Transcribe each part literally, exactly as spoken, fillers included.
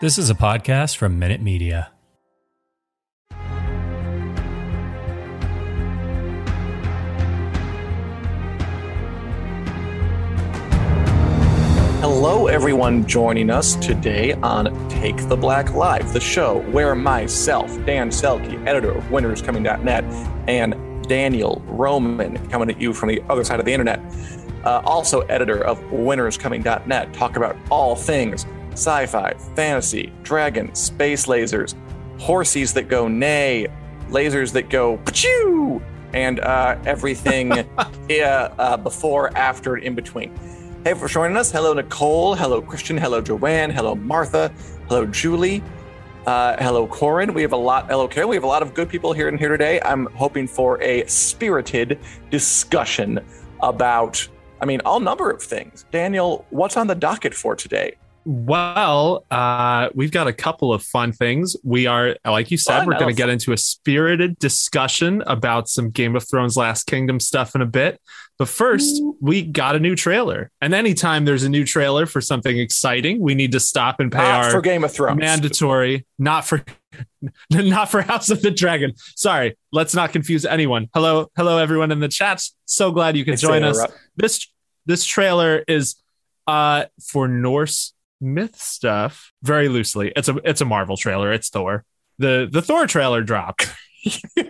This is a podcast from Minute Media. Hello, everyone joining us today on Take the Black Live, the show where myself, Dan Selke, editor of winners coming dot net, and Daniel Roman, coming at you from the other side of the internet, uh, also editor of winners coming dot net, talk about all things sci-fi, fantasy, dragon, space lasers, horses that go neigh, lasers that go pachoo, and uh, everything yeah, uh, before, after, and in between. Hey, for joining us. Hello, Nicole. Hello, Christian. Hello, Joanne. Hello, Martha. Hello, Julie. Uh, hello, Corin. We have a lot. Hello, Karen. We have a lot of good people here and here today. I'm hoping for a spirited discussion about, I mean, all number of things. Daniel, what's on the docket for today? Well, uh, we've got a couple of fun things. We are, like you said, fun, we're going to get into a spirited discussion about some Game of Thrones Last Kingdom stuff in a bit. But first, we got a new trailer. And anytime there's a new trailer for something exciting, we need to stop and pay not our for Game of Thrones. Mandatory, not for not for House of the Dragon. Sorry, let's not confuse anyone. Hello, hello, everyone in the chats. So glad you can it's join us. This this trailer is uh, for Norse myth stuff, very loosely. It's a it's a Marvel trailer. It's Thor. The the Thor trailer dropped. You're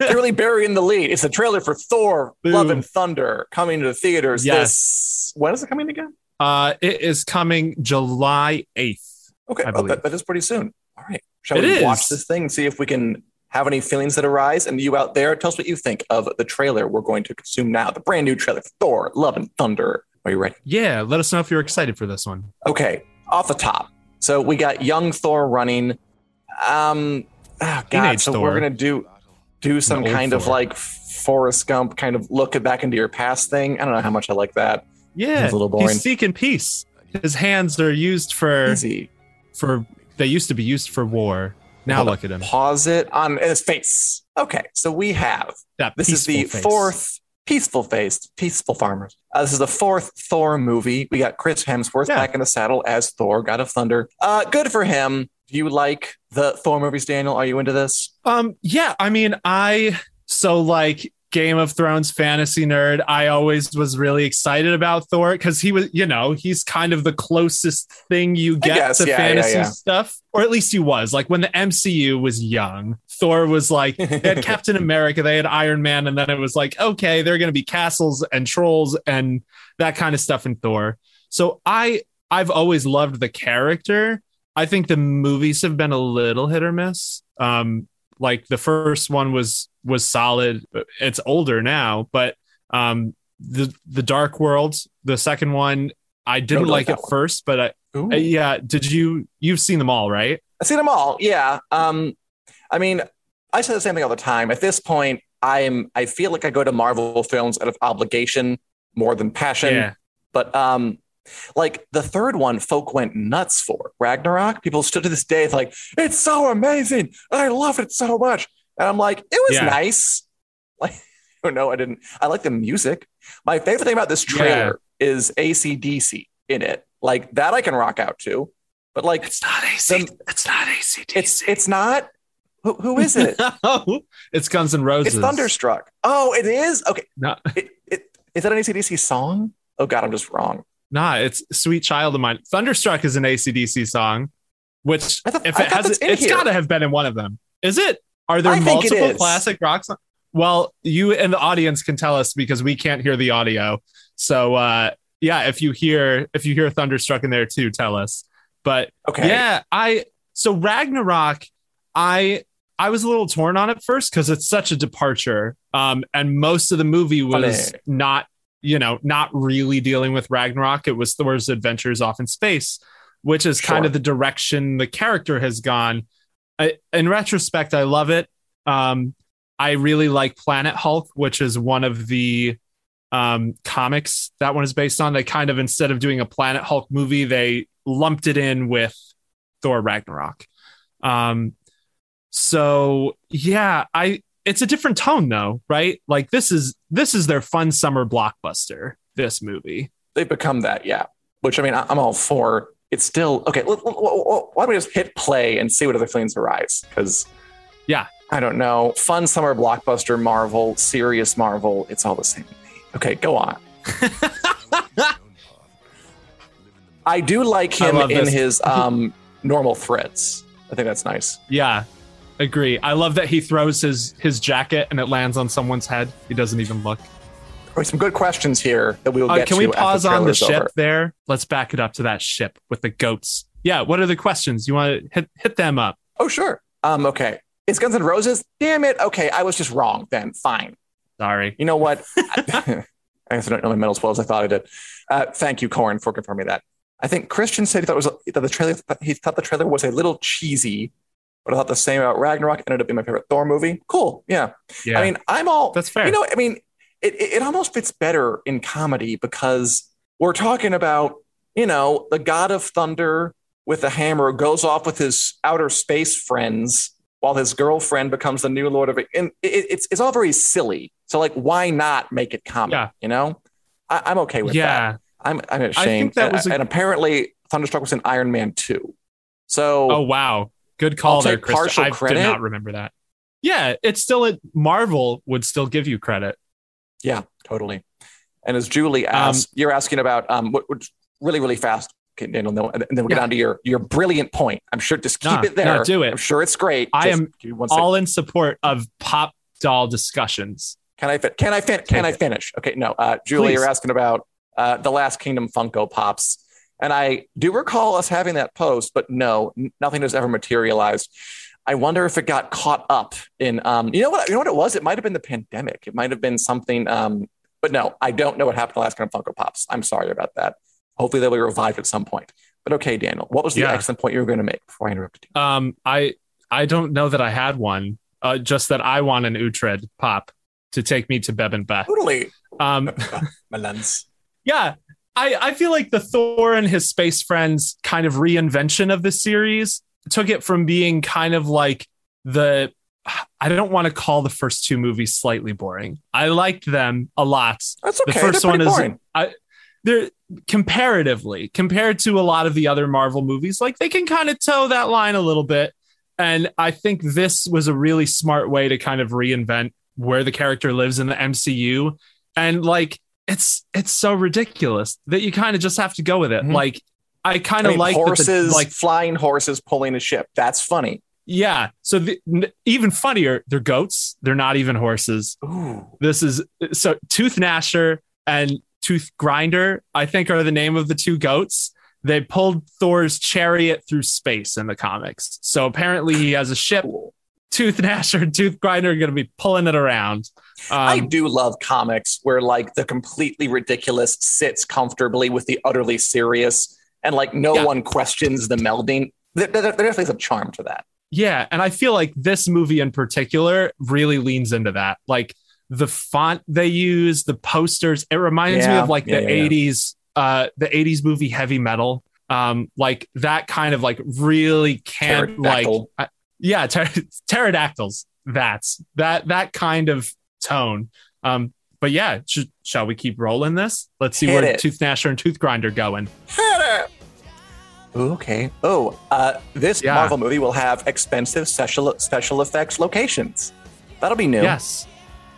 really burying the lead. It's a trailer for Thor, Boom. Love and Thunder, coming to the theaters. Yes. This, when is it coming again? Uh, it is coming July eighth. Okay, well, that, that is pretty soon. All right. Shall it we is. watch this thing and see if we can have any feelings that arise? And you out there, tell us what you think of the trailer we're going to consume now. The brand new trailer for Thor, Love and Thunder. Are you ready? Yeah, let us know if you're excited for this one. Okay, off the top. So we got young Thor running. Um, oh God, so Thor. We're gonna do do some kind Thor. of like Forrest Gump kind of look back into your past thing. I don't know how much I like that. Yeah, it's a little boring. He's seeking peace. His hands are used for Easy. for they used to be used for war. Now Hold look on. at him. Pause it on his face. Okay, so we have that this is the face. fourth. Peaceful faced, peaceful farmers. Uh, this is the fourth Thor movie. We got Chris Hemsworth yeah. back in the saddle as Thor, God of Thunder. Uh, good for him. Do you like the Thor movies, Daniel? Are you into this? Um, yeah, I mean, I so like Game of Thrones fantasy nerd. I always was really excited about Thor because he was, you know, he's kind of the closest thing you get guess, to yeah, fantasy yeah, yeah. stuff, or at least he was. Like when the M C U was young, Thor was like, they had Captain America, they had Iron Man, and then it was like, okay, they're going to be castles and trolls and that kind of stuff in Thor. So I, I've always loved the character. I think the movies have been a little hit or miss. Um, like the first one was was solid. It's older now, but um, the the Dark World, the second one, I didn't Don't like, like it one. first, but I, uh, yeah. Did you? You've seen them all, right? I've seen them all. Yeah. Um, I mean, I say the same thing all the time. At this point, I'm I feel like I go to Marvel films out of obligation more than passion. Yeah. But um, like the third one, folk went nuts for Ragnarok. People stood to this day like, it's so amazing. I love it so much. And I'm like, it was yeah. nice. Like, oh no, I didn't. I like the music. My favorite thing about this trailer yeah. is A C D C in it. Like that I can rock out to. But like it's not A C. The, it's not A C D C. It's it's not. Who, who is it? No, it's Guns N' Roses. It's Thunderstruck. Oh, it is? Okay. No. It, it, is that an A C D C song? Oh, God, I'm just wrong. Nah, it's Sweet Child of Mine. Thunderstruck is an A C D C song, which I thought, if it has, it's got to have been in one of them. Is it? Are there I multiple classic rock songs? Well, you and the audience can tell us because we can't hear the audio. So, uh, yeah, if you hear if you hear Thunderstruck in there, too, tell us. But okay. yeah, I so Ragnarok, I. I was a little torn on it first because it's such a departure. Um, and most of the movie was Funny. not, you know, not really dealing with Ragnarok. It was Thor's adventures off in space. which is sure. kind of the direction the character has gone. I, in retrospect, I love it. Um, I really like Planet Hulk, which is one of the um, comics that one is based on. They kind of, instead of doing a Planet Hulk movie, they lumped it in with Thor Ragnarok. Um, so yeah, I, it's a different tone though, right? Like this is, this is their fun summer blockbuster, this movie. They've become that. Yeah. Which I mean, I'm all for. It's still okay. Why don't we just hit play and see what other things arise? Cause yeah, I don't know. Fun summer blockbuster, Marvel, serious Marvel. It's all the same to me. Okay. Go on. I do like him in this. his um, normal threats. I think that's nice. Yeah, agree. I love that he throws his his jacket and it lands on someone's head. He doesn't even look. Some good questions here that we will uh, get can to. Can we pause the on the ship over. there? Let's back it up to that ship with the goats. Yeah, what are the questions? You want to hit, hit them up? Oh, sure. Um, okay. It's Guns N' Roses? Damn it. Okay, I was just wrong then. Fine. Sorry. You know what? I guess I don't know my medals well as I thought I did. Uh, thank you, Corin, for confirming that. I think Christian said he thought it was that the trailer. He thought the trailer was a little cheesy, but I thought the same about Ragnarok. Ended up being my favorite Thor movie. Cool, yeah. yeah. I mean, I'm all that's fair. You know, I mean, it it almost fits better in comedy because we're talking about, you know, the god of thunder with a hammer goes off with his outer space friends while his girlfriend becomes the new lord of it, and it, it's it's all very silly. So like, why not make it comedy? Yeah. You know, I, I'm okay with yeah. that. I'm, I'm ashamed. That was a... And apparently Thunderstruck was in Iron Man two. So, oh, wow. Good call there, Chris. I did not remember that. Yeah, it's still at Marvel would still give you credit. Yeah, totally. And as Julie asked, um, you're asking about um, what, what really, really fast. Okay, Daniel, no, and then we'll yeah. get on to your, your brilliant point. I'm sure just keep nah, it there. Nah, do it. I'm sure it's great. I just am all in support of pop doll discussions. Can I, fin- can I, fin- can I finish? Okay, no. Uh, Julie, Please. You're asking about Uh, the Last Kingdom Funko Pops. And I do recall us having that post, but no, n- nothing has ever materialized. I wonder if it got caught up in, um, you know what, you know what it was? It might've been the pandemic. It might've been something, um, but no, I don't know what happened to Last Kingdom Funko Pops. I'm sorry about that. Hopefully they'll be revived at some point. But okay, Daniel, what was the yeah. excellent point you were going to make before I interrupted you? Um, I, I don't know that I had one, uh, just that I want an Uhtred pop to take me to Bebbanburg. Totally. Um, My lens. Yeah, I, I feel like the Thor and his space friends kind of reinvention of the series took it from being kind of like the, I don't want to call the first two movies slightly boring. I liked them a lot. That's okay. The first one is I, they're comparatively compared to a lot of the other Marvel movies, like they can kind of toe that line a little bit. And I think this was a really smart way to kind of reinvent where the character lives in the M C U. And like, It's it's so ridiculous that you kind of just have to go with it. Mm-hmm. Like I kind of I mean, like horses, the, like flying horses pulling a ship. That's funny. Yeah. So the, n- even funnier, they're goats. They're not even horses. Ooh. This is so Tooth Gnasher and Tooth Grinder, I think, are the name of the two goats. They pulled Thor's chariot through space in the comics. So apparently he has a ship. Cool. Tooth Gnasher and Tooth Grinder are going to be pulling it around. Um, I do love comics where like the completely ridiculous sits comfortably with the utterly serious and like no yeah. one questions the melding. There, there, there definitely is a charm to that. Yeah. And I feel like this movie in particular really leans into that. Like the font they use, the posters, it reminds yeah. me of like yeah, the yeah, eighties, yeah. Uh, the eighties movie Heavy Metal. Um, like that kind of like really can't like... I, Yeah, ter- pterodactyls. That's that that kind of tone. Um, but yeah, sh- shall we keep rolling this? Let's see Hit where it. Tooth Gnasher and Tooth Grinder going. Hit it. Okay. Oh, uh, this yeah. Marvel movie will have expensive special special effects locations. That'll be new. Yes,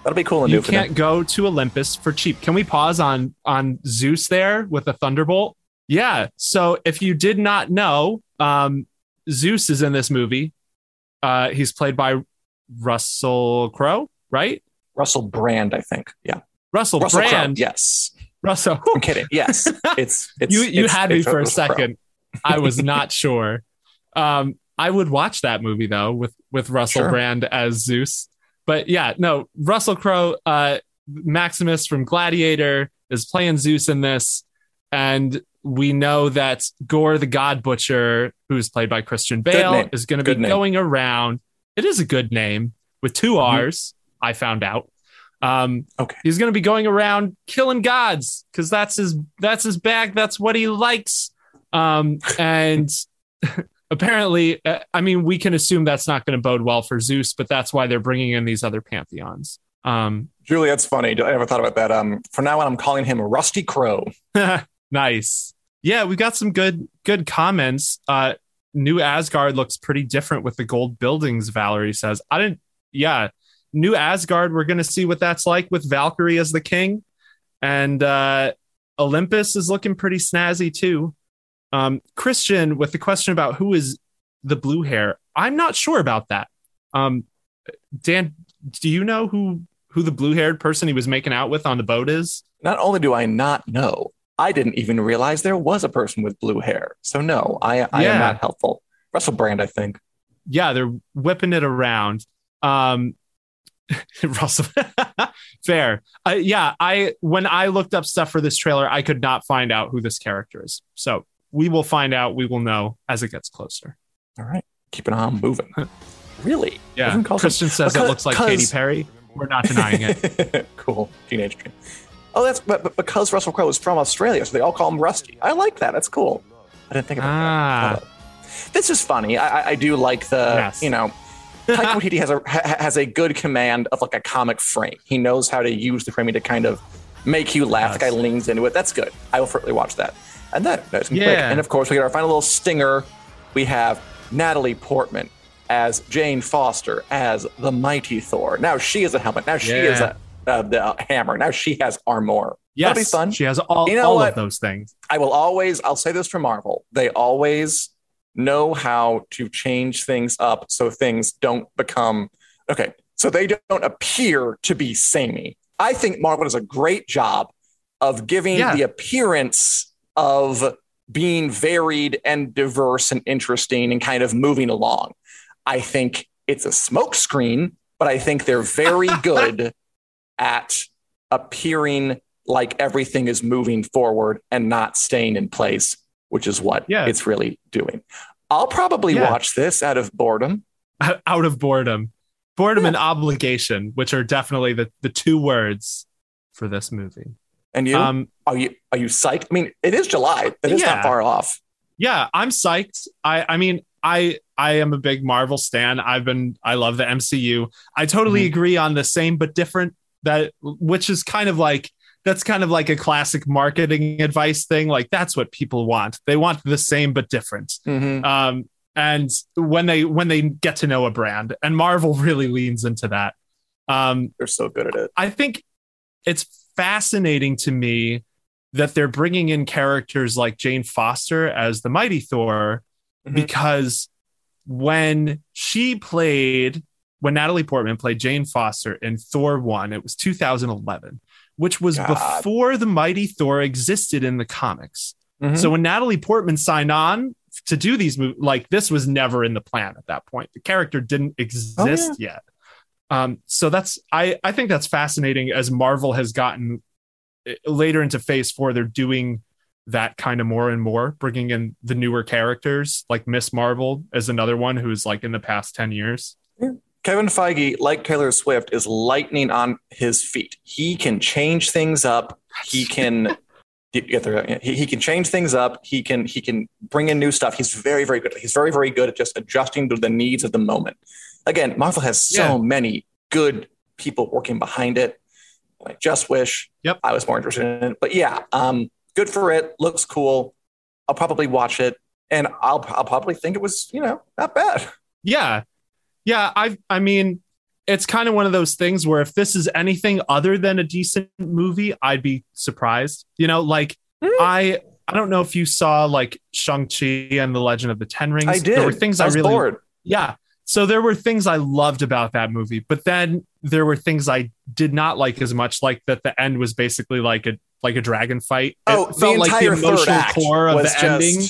that'll be cool and you new. You can't go to Olympus for cheap. Can we pause on on Zeus there with a thunderbolt? Yeah. So if you did not know, um, Zeus is in this movie. Uh, he's played by Russell Crowe, right? Russell Brand, I think. Yeah. Russell, Russell Brand. Crowe, yes. Russell. I'm kidding. Yes. It's, it's you. You it's, had me for a second. I was not sure. Um, I would watch that movie though with with Russell sure. Brand as Zeus. But yeah, no. Russell Crowe, uh, Maximus from Gladiator, is playing Zeus in this. And we know that Gore the God Butcher, who's played by Christian Bale, is going to be going around. It is a good name with two R's, mm-hmm. I found out. Um, okay. He's going to be going around killing gods because that's his that's his bag. That's what he likes. Um, and apparently, uh, I mean, we can assume that's not going to bode well for Zeus, but that's why they're bringing in these other pantheons. Um, Julie, that's funny. I never thought about that. Um, from now on, I'm calling him Rusty Crow. Nice. Yeah, we got some good good comments. Uh, New Asgard looks pretty different with the gold buildings, Valerie says. I didn't. Yeah. New Asgard, we're going to see what that's like with Valkyrie as the king. And uh, Olympus is looking pretty snazzy, too. Um, Christian, with the question about who is the blue hair, I'm not sure about that. Um, Dan, do you know who, who the blue-haired person he was making out with on the boat is? Not only do I not know, I didn't even realize there was a person with blue hair. So no, I, I yeah. am not helpful. Russell Brand, I think. Yeah, they're whipping it around. Um, Russell, fair. Uh, yeah, I when I looked up stuff for this trailer, I could not find out who this character is. So we will find out. We will know as it gets closer. All right, keep an eye on moving. Really? Yeah. Christian says it looks like Katy Perry. We're not denying it. Cool. Teenage dream. Oh, that's but, but because Russell Crowe is from Australia, so they all call him Rusty. I like that. That's cool. I didn't think about ah. that. This is funny. I, I do like the yes. you know. Taika Waititi has a ha, has a good command of like a comic frame. He knows how to use the framing to kind of make you laugh. Yes. The guy leans into it. That's good. I will certainly watch that. And that that's yeah. quick. And of course, we get our final little stinger. We have Natalie Portman as Jane Foster as the Mighty Thor. Now she is a helmet. Now she yeah. is a uh, the hammer. Now she has armor. Yes, that'll be fun. She has all, you know all what? of those things. I will always. I'll say this for Marvel. They always know how to change things up so things don't become okay, so they don't appear to be samey. I think Marvel does a great job of giving yeah. the appearance of being varied and diverse and interesting and kind of moving along. I think it's a smokescreen, but I think they're very good at appearing like everything is moving forward and not staying in place, which is what yeah. it's really doing. I'll probably yeah. watch this out of boredom. Out of boredom. Boredom yeah. and obligation, which are definitely the, the two words for this movie. And you? Um, are you are you psyched? I mean, it is July. It is yeah. not far off. Yeah, I'm psyched. I, I mean, I I am a big Marvel stan. I've been I love the M C U. I totally mm-hmm. agree on the same but different, that which is kind of like That's kind of like a classic marketing advice thing. Like that's what people want. They want the same, but different. Mm-hmm. Um, and when they, when they get to know a brand, and Marvel really leans into that. Um, they're so good at it. I think it's fascinating to me that they're bringing in characters like Jane Foster as the Mighty Thor, mm-hmm. because when she played, when Natalie Portman played Jane Foster in Thor one, it was two thousand eleven. Which was God. before the Mighty Thor existed in the comics. Mm-hmm. So when Natalie Portman signed on to do these movies, like this was never in the plan at that point. The character didn't exist oh, yeah. yet. Um, so that's, I, I think that's fascinating as Marvel has gotten later into phase four, they're doing that kind of more and more, bringing in the newer characters like Miss Marvel as another one who's like in the past ten years. Yeah. Kevin Feige, like Taylor Swift, is lightning on his feet. He can change things up. He can get there. He, he can change things up. He can he can bring in new stuff. He's very, very good. He's very, very good at just adjusting to the needs of the moment. Again, Marvel has so yeah. many good people working behind it. I just wish yep. I was more interested in it. But yeah, um, good for it. Looks cool. I'll probably watch it. And I'll, I'll probably think it was, you know, not bad. Yeah. Yeah, I I mean, it's kind of one of those things where if this is anything other than a decent movie, I'd be surprised. You know, like mm. I I don't know if you saw like Shang-Chi and the Legend of the Ten Rings. I did. There were things I, was I really bored. Yeah. So there were things I loved about that movie, but then there were things I did not like as much, like that the end was basically like a like a dragon fight. Oh, it felt the like the emotional core of the ending.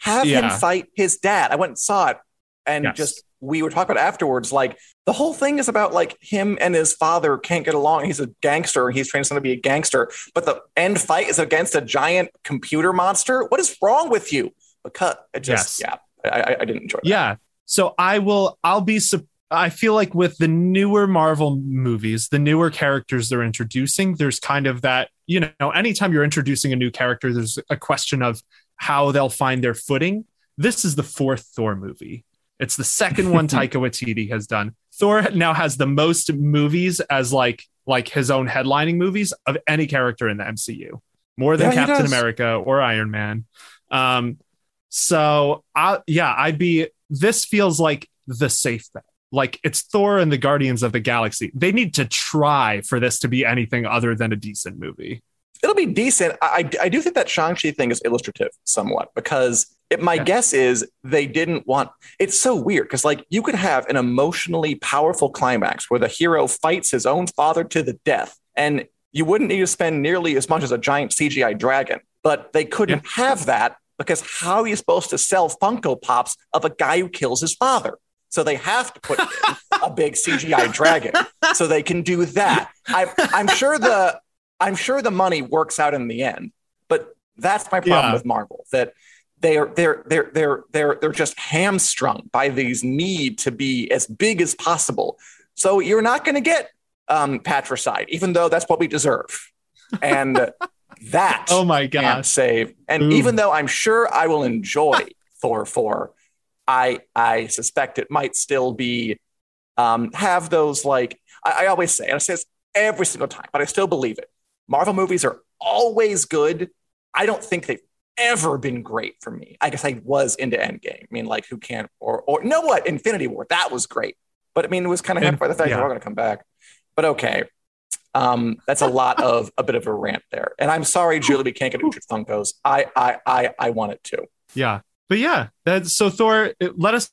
Have yeah. him fight his dad. I went and saw it. And yes. just, we were talking about afterwards, like the whole thing is about like him and his father can't get along. He's a gangster. He's trained someone to be a gangster, but the end fight is against a giant computer monster. What is wrong with you? Because it just, yes. yeah, I, I didn't enjoy that. Yeah. So I will, I'll be, I feel like with the newer Marvel movies, the newer characters they're introducing, there's kind of that, you know, anytime you're introducing a new character, there's a question of how they'll find their footing. This is the fourth Thor movie. It's the second one Taika Waititi has done. Thor now has the most movies as like like his own headlining movies of any character in the M C U, more than yeah, Captain America or Iron Man. Um, so I, yeah, I'd be. This feels like the safe bet. Like it's Thor and the Guardians of the Galaxy. They need to try for this to be anything other than a decent movie. It'll be decent. I I do think that Shang-Chi thing is illustrative somewhat because. It, my yeah. guess is they didn't want. It's so weird because, like, you could have an emotionally powerful climax where the hero fights his own father to the death, and you wouldn't need to spend nearly as much as a giant C G I dragon. But they couldn't yeah. have that because how are you supposed to sell Funko Pops of a guy who kills his father? So they have to put in a big C G I dragon so they can do that. I, I'm sure the I'm sure the money works out in the end, but that's my problem yeah. with Marvel that. They are they're they're they're they're they're just hamstrung by these need to be as big as possible. So you're not going to get um, patricide, even though that's what we deserve. And that oh my god, can't save. And Ooh. even though I'm sure I will enjoy Thor four, I I suspect it might still be um, have those like I, I always say, and I say this every single time, but I still believe it. Marvel movies are always good. I don't think they've ever been great for me. I guess I was into Endgame. I mean, like, who can't? Or, or you know what? Infinity War, that was great. But I mean, it was kind of happened by the fact yeah. that we're going to come back. But okay, um, that's a lot of a bit of a rant there. And I'm sorry, Julie, we can't get Uhtred Funkos. I, I, I, I want it too. Yeah, but yeah. That's, so Thor, let us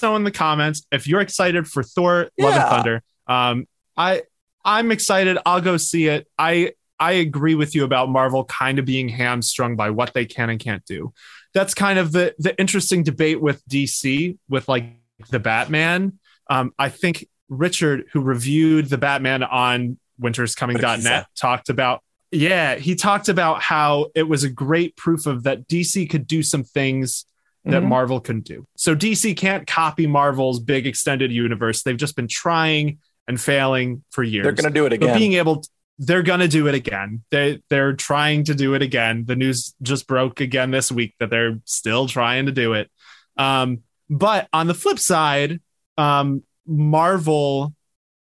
know in the comments if you're excited for Thor: Love yeah. and Thunder. Um, I, I'm excited. I'll go see it. I. I agree with you about Marvel kind of being hamstrung by what they can and can't do. That's kind of the the interesting debate with D C, with like the Batman. Um, I think Richard, who reviewed the Batman on winters coming dot net, talked about, yeah, he talked about how it was a great proof of that D C could do some things that mm-hmm. Marvel couldn't do. So D C can't copy Marvel's big extended universe. They've just been trying and failing for years. They're going to do it again. But being able to They're going to do it again. They, they're trying to do it again. The news just broke again this week that they're still trying to do it. Um, but on the flip side, um, Marvel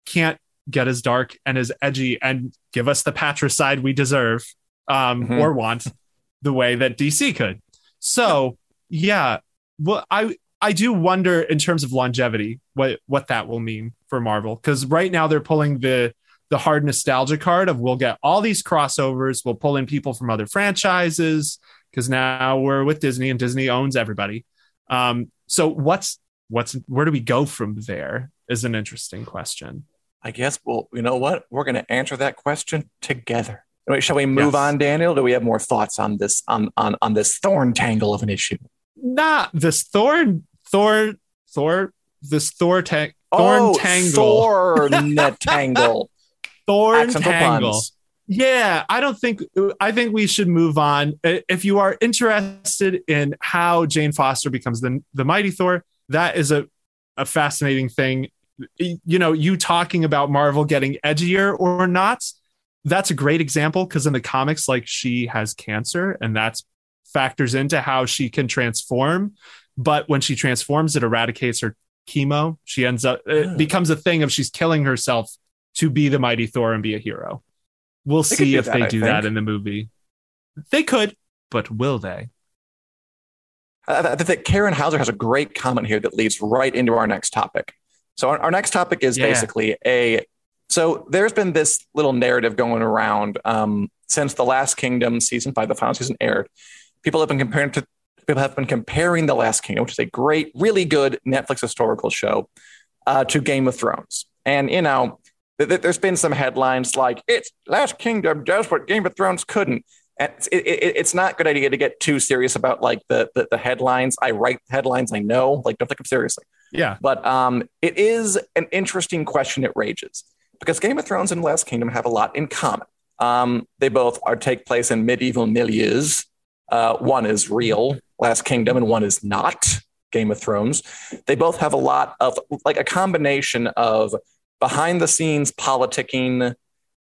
can't get as dark and as edgy and give us the patricide we deserve um, mm-hmm. or want the way that D C could. So, yeah, well, I I do wonder in terms of longevity what, what that will mean for Marvel, because right now they're pulling the the hard nostalgia card of we'll get all these crossovers. We'll pull in people from other franchises because now we're with Disney and Disney owns everybody. Um, so what's, what's, where do we go from there is an interesting question. I guess, well, you know what? We're going to answer that question together. Wait, shall we move yes. on, Daniel? Do we have more thoughts on this, on, on, on this thorn tangle of an issue? Nah, this thorn, Thor, Thor, this Thor, ta- oh, thorn tangle. Thorn tangle. Thorn tangle. Yeah, I don't think I think we should move on. If you are interested in how Jane Foster becomes the, the Mighty Thor, that is a, a fascinating thing. You know, you talking about Marvel getting edgier or not, that's a great example because in the comics, like she has cancer and that factors into how she can transform. But when she transforms, it eradicates her chemo. She ends up, it becomes a thing of she's killing herself to be the Mighty Thor and be a hero. We'll they see if that, they I do think. that in the movie. They could, but will they? I think Karen Hauser has a great comment here that leads right into our next topic. So our, our next topic is yeah. basically a... So there's been this little narrative going around um, since The Last Kingdom season five, the final season aired. People have been comparing to people have been comparing The Last Kingdom, which is a great, really good Netflix historical show, uh, to Game of Thrones. And, you know... There's been some headlines like it's Last Kingdom does what Game of Thrones couldn't. And it's, it, it, it's not a good idea to get too serious about like the, the, the headlines. I write headlines. I know, like, don't take them seriously. Yeah. But um, it is an interesting question it raises, because Game of Thrones and Last Kingdom have a lot in common. Um, they both are take place in medieval milieus. Uh, one is real, Last Kingdom, and one is not, Game of Thrones. They both have a lot of, like, a combination of behind the scenes politicking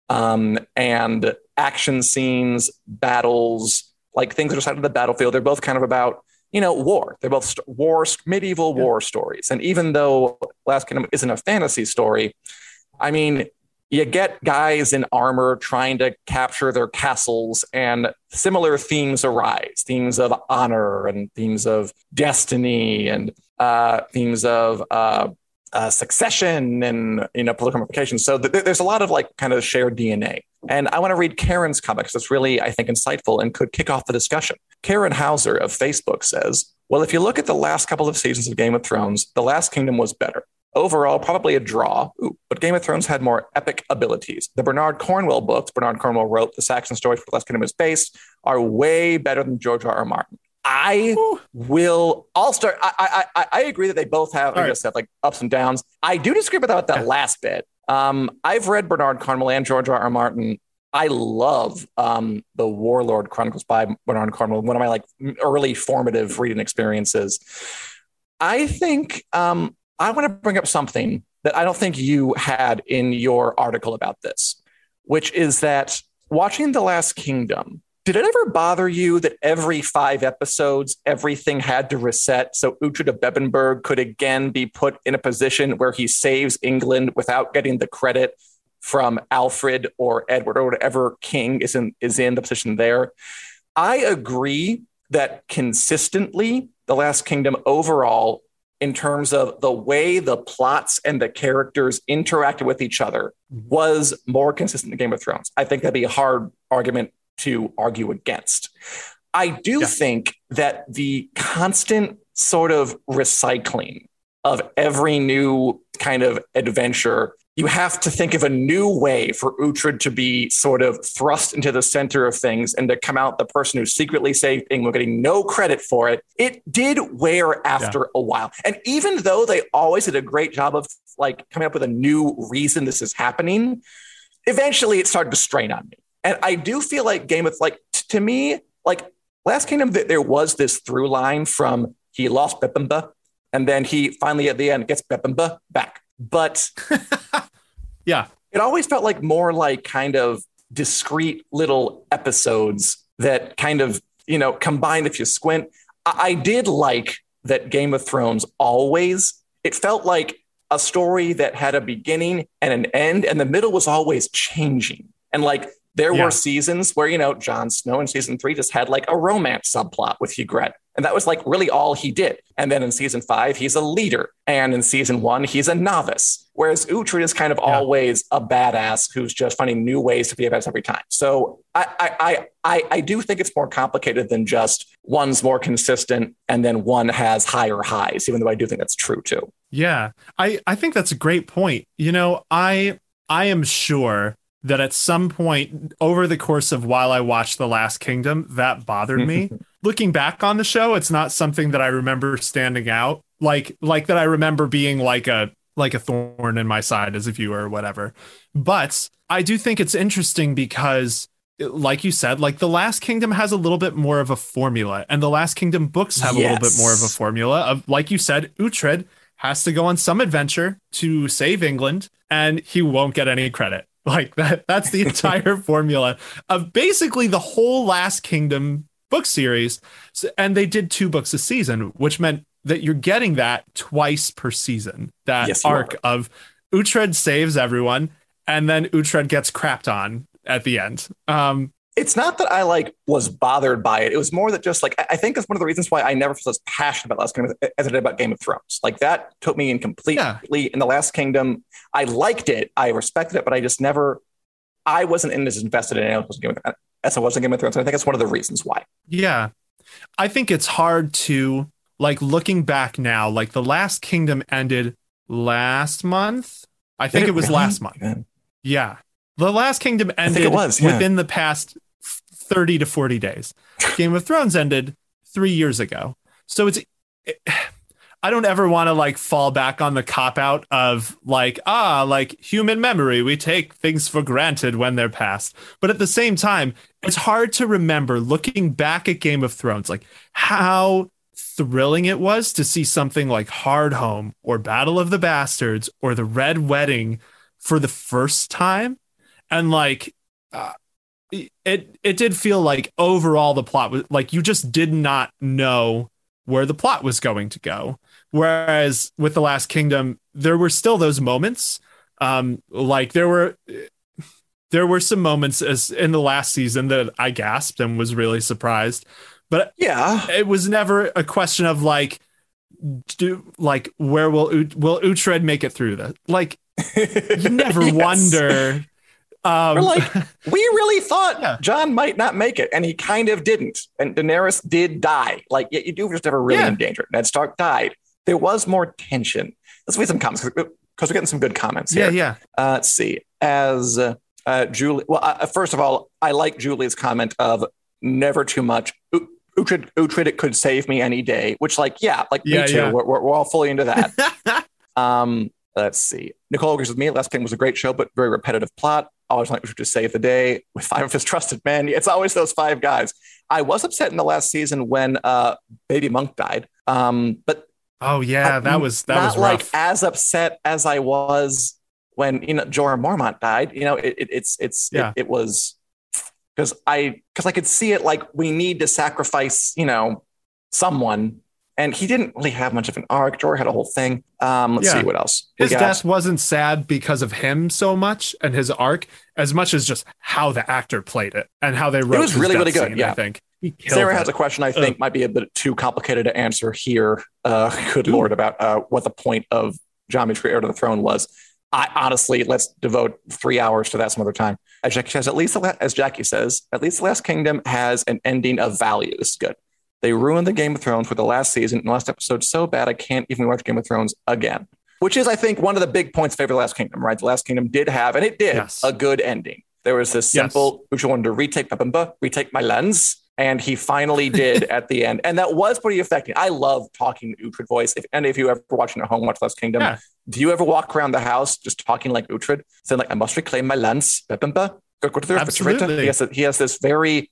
um, and action scenes, battles, like things that are outside of the battlefield. They're both kind of about, you know, war. They're both st- war, medieval yeah. war stories. And even though Last Kingdom isn't a fantasy story, I mean, you get guys in armor trying to capture their castles, and similar themes arise, themes of honor and themes of destiny and uh, themes of uh, uh, succession and, you know, political implications. So th- there's a lot of, like, kind of shared D N A. And I want to read Karen's comics. That's really, I think, insightful and could kick off the discussion. Karen Hauser of Facebook says, well, if you look at the last couple of seasons of Game of Thrones, The Last Kingdom was better. Overall, probably a draw, Ooh, but Game of Thrones had more epic abilities. The Bernard Cornwell books, Bernard Cornwell wrote the Saxon story for The Last Kingdom is based, are way better than George R. R. Martin. I Ooh. will, I'll start, I, I, I, I agree that they both have, right. have like ups and downs. I do disagree about that last bit. Um, I've read Bernard Cornwell and George R. R. Martin. I love um, The Warlord Chronicles by Bernard Cornwell, one of my, like, early formative reading experiences. I think... Um, I want to bring up something that I don't think you had in your article about this, which is that watching The Last Kingdom, did it ever bother you that every five episodes, everything had to reset so Uhtred of Bebbanburg could again be put in a position where he saves England without getting the credit from Alfred or Edward or whatever king is in, is in the position there? I agree that consistently, The Last Kingdom overall, in terms of the way the plots and the characters interacted with each other, was more consistent than Game of Thrones. I think that'd be a hard argument to argue against. I do yeah. think that the constant sort of recycling of every new kind of adventure, you have to think of a new way for Uhtred to be sort of thrust into the center of things and to come out the person who secretly saved England, getting no credit for it. It did wear after yeah. a while. And even though they always did a great job of, like, coming up with a new reason this is happening, eventually it started to strain on me. And I do feel like Game of, like, t- to me, like, Last Kingdom, th- there was this through line from he lost Bepemba, and then he finally at the end gets Bepemba back. But yeah, it always felt like more like kind of discrete little episodes that kind of, you know, combined if you squint. I, I did like that Game of Thrones always, it felt like a story that had a beginning and an end, and the middle was always changing. And, like, there yeah. were seasons where, you know, Jon Snow in season three just had, like, a romance subplot with Ygritte. And that was, like, really all he did. And then in season five, he's a leader. And in season one, he's a novice. Whereas Uhtred is kind of yeah. always a badass who's just finding new ways to be a badass every time. So I, I, I, I do think it's more complicated than just one's more consistent and then one has higher highs, even though I do think that's true too. Yeah, I, I think that's a great point. You know, I I am sure that at some point over the course of while I watched The Last Kingdom, that bothered me. Looking back on the show, it's not something that I remember standing out. Like, like that I remember being like a, like a thorn in my side as a viewer or whatever. But I do think it's interesting because, like you said, like, The Last Kingdom has a little bit more of a formula, and The Last Kingdom books have yes. a little bit more of a formula of, like you said, Uhtred has to go on some adventure to save England and he won't get any credit. Like that, that's the entire formula of basically the whole Last Kingdom book series. So, and they did two books a season, which meant that you're getting that twice per season, that yes, arc of Uhtred saves everyone and then Uhtred gets crapped on at the end. Um, it's not that I like was bothered by it. It was more that just like, I think that's one of the reasons why I never felt as passionate about Last Kingdom as I did about Game of Thrones. Like that took me in completely yeah. in The Last Kingdom. I liked it. I respected it, but I just never, I wasn't in as invested in it as I was in Game of Thrones. And I think that's one of the reasons why. Yeah. I think it's hard to, like, looking back now, like The Last Kingdom ended last month. I think it, it was really? last month. Yeah. yeah. The Last Kingdom ended it was, yeah. within the past thirty to forty days. Game of Thrones ended three years ago. So it's, it, I don't ever want to like fall back on the cop out of like, ah, like human memory. We take things for granted when they're past. But at the same time, it's hard to remember looking back at Game of Thrones, like how thrilling it was to see something like Hardhome or Battle of the Bastards or The Red Wedding for the first time. And like, uh, it, it did feel like overall the plot was like, you just did not know where the plot was going to go. Whereas with The Last Kingdom, there were still those moments. Um, like there were, there were some moments as in the last season that I gasped and was really surprised, but yeah, it was never a question of like, do like, where will, will Uhtred make it through that? Like, you never yes. wonder. Um, We're like, we really thought yeah. John might not make it, and he kind of didn't. And Daenerys did die. Like, yet you do just never really yeah. endangered. Ned Stark died. There was more tension. Let's read some comments because we're getting some good comments here. Yeah, yeah. Uh, let's see. As uh, uh, Julie, well, uh, first of all, I like Julie's comment of never too much. U- Uhtred, Uhtred, it could save me any day. Which, like, yeah, like yeah, me too. Yeah. We're, we're, we're all fully into that. um, let's see. Nicole agrees with me. Last King was a great show, but very repetitive plot. Always like Uhtred to save the day with five of his trusted men. It's always those five guys. I was upset in the last season when uh, Baby Monk died. Um, but oh yeah, I, that was that not was rough. Like as upset as I was when you know Jorah Mormont died. You know, it, it, it's it's yeah. it, it was because I because I could see it like we need to sacrifice you know someone, and he didn't really have much of an arc. Jorah had a whole thing. Um, let's yeah. see what else. His death wasn't sad because of him so much and his arc, as much as just how the actor played it and how they wrote it. It was really, really good. Scene, yeah. I think Sarah it. has a question I think uh, might be a bit too complicated to answer here. Uh, good ooh. Lord, about uh, what the point of Joffrey's heir to the throne was. I honestly, let's devote three hours to that some other time. As Jackie says, at least the, as Jackie says, at least the Last Kingdom has an ending of value. This is good. They ruined the Game of Thrones with the last season and last episode so bad I can't even watch Game of Thrones again. Which is, I think, one of the big points in favor of The Last Kingdom, right? The Last Kingdom did have, and it did, yes. a good ending. There was this simple, yes. Uhtred wanted to retake Bebbanburg, retake my lands, and he finally did at the end. And that was pretty affecting. I love talking to Uhtred voice. If, and if you ever watching at home, watch Last Kingdom. Yeah. Do you ever walk around the house just talking like Uhtred? Saying like, I must reclaim my lands, Bebbanburg. Absolutely. He has, he has this very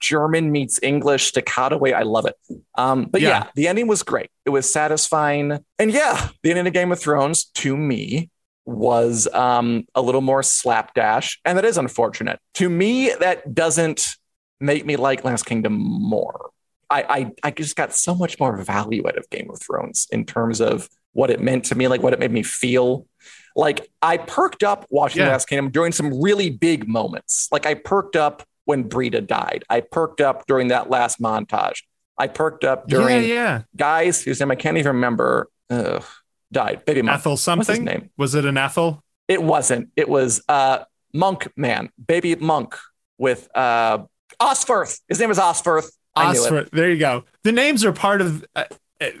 German meets English staccato way. I love it. Um, but yeah. yeah, the ending was great. It was satisfying. And yeah, the ending of Game of Thrones to me was um, a little more slapdash. And that is unfortunate. To me, that doesn't make me like Last Kingdom more. I, I, I just got so much more value out of Game of Thrones in terms of what it meant to me, like what it made me feel. Like I perked up watching yeah. The Last Kingdom during some really big moments. Like I perked up when Brita died. I perked up during that last montage. I perked up during yeah, yeah. guys whose name I can't even remember Ugh, died. Baby Monk. Ethel something? What's his name? Was it an Ethel? It wasn't. It was uh, Monk Man. Baby Monk with uh, Osferth. His name was Osferth. I Osferth. Knew it. There you go. The names are part of... Uh,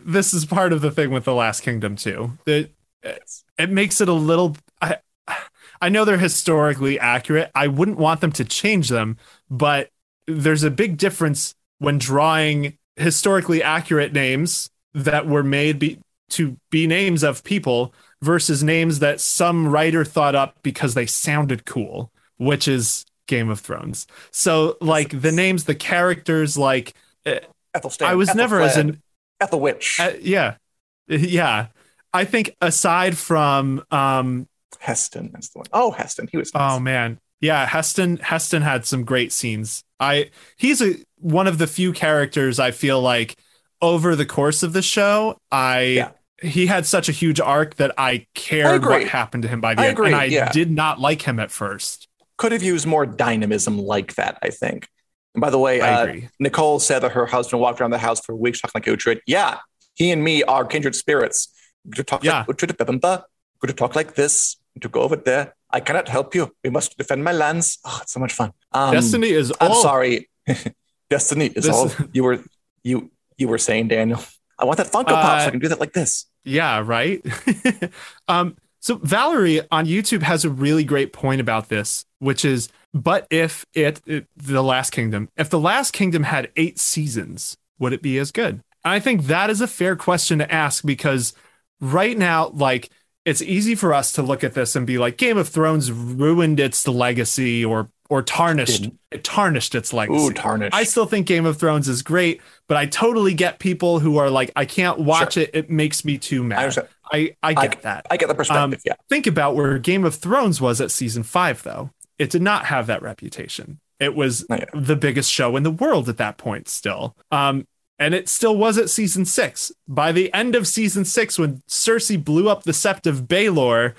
this is part of the thing with The Last Kingdom too. It, it makes it a little... I, I know they're historically accurate. I wouldn't want them to change them, but there's a big difference when drawing historically accurate names that were made be- to be names of people versus names that some writer thought up because they sounded cool, which is Game of Thrones. So like the names, the characters, like Ethelstan, I was Ethel never Fled, as an Ethelwitch. Uh, yeah. Yeah. I think aside from, um, Heston is the one. Oh, Heston. He was nice. Oh man. Yeah, Heston Heston had some great scenes. I he's a one of the few characters I feel like over the course of the show, I yeah. he had such a huge arc that I cared I what happened to him by the I end. Agree. And I yeah. did not like him at first. Could have used more dynamism like that, I think. And by the way, uh, Nicole said that her husband walked around the house for weeks talking like Uhtred. Yeah, he and me are kindred spirits. To talk yeah. like Uhtred, to talk like this. To go over there, I cannot help you. We must defend my lands. Oh, it's so much fun. Um, Destiny is all. I'm sorry. Destiny is this... all. You were you you were saying, Daniel. I want that Funko Pop uh, so I can do that like this. Yeah, right? um, so Valerie on YouTube has a really great point about this, which is, but if it, it, The Last Kingdom, if The Last Kingdom had eight seasons, would it be as good? I think that is a fair question to ask, because right now, like, it's easy for us to look at this and be like, Game of Thrones ruined its legacy, or or tarnished it, it tarnished its legacy. Ooh, tarnished. I still think Game of Thrones is great, but I totally get people who are like, I can't watch sure. it. It makes me too mad. I, I, I get I, that. I get the perspective. Um, yeah. Think about where Game of Thrones was at season five, though. It did not have that reputation. It was the biggest show in the world at that point still. Um, and it still was at season six. By the end of season six, when Cersei blew up the Sept of Baelor,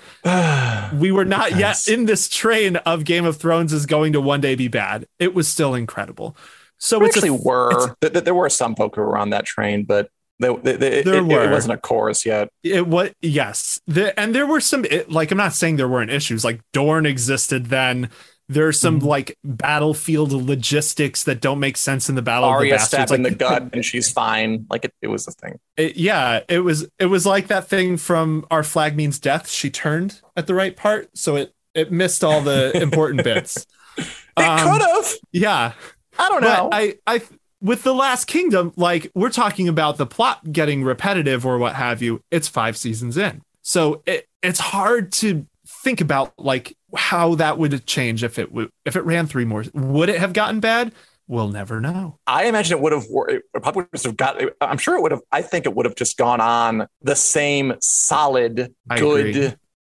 we were not yes. yet in this train of Game of Thrones is going to one day be bad. It was still incredible. So we it's actually a, were. It's, th- there were some folk who were on that train, but they, they, they, there it, were. it wasn't a chorus yet. It was, yes. The, and there were some, it, like, I'm not saying there weren't issues. Like, Dorne existed then. There's some mm-hmm. like battlefield logistics that don't make sense in the battle. Arya stabbed in the gut and she's fine. Like it, it was a thing. It, yeah, it was. It was like that thing from Our Flag Means Death. She turned at the right part, so it it missed all the important bits. It um, could have. Yeah, I don't know. But I I with The Last Kingdom, like we're talking about the plot getting repetitive or what have you. It's five seasons in, so it it's hard to think about like how that would change if it w- if it ran three more. Would it have gotten bad? We'll never know. I imagine it would have. It probably would have got. I'm sure it would have. I think it would have just gone on the same solid, I good, agree.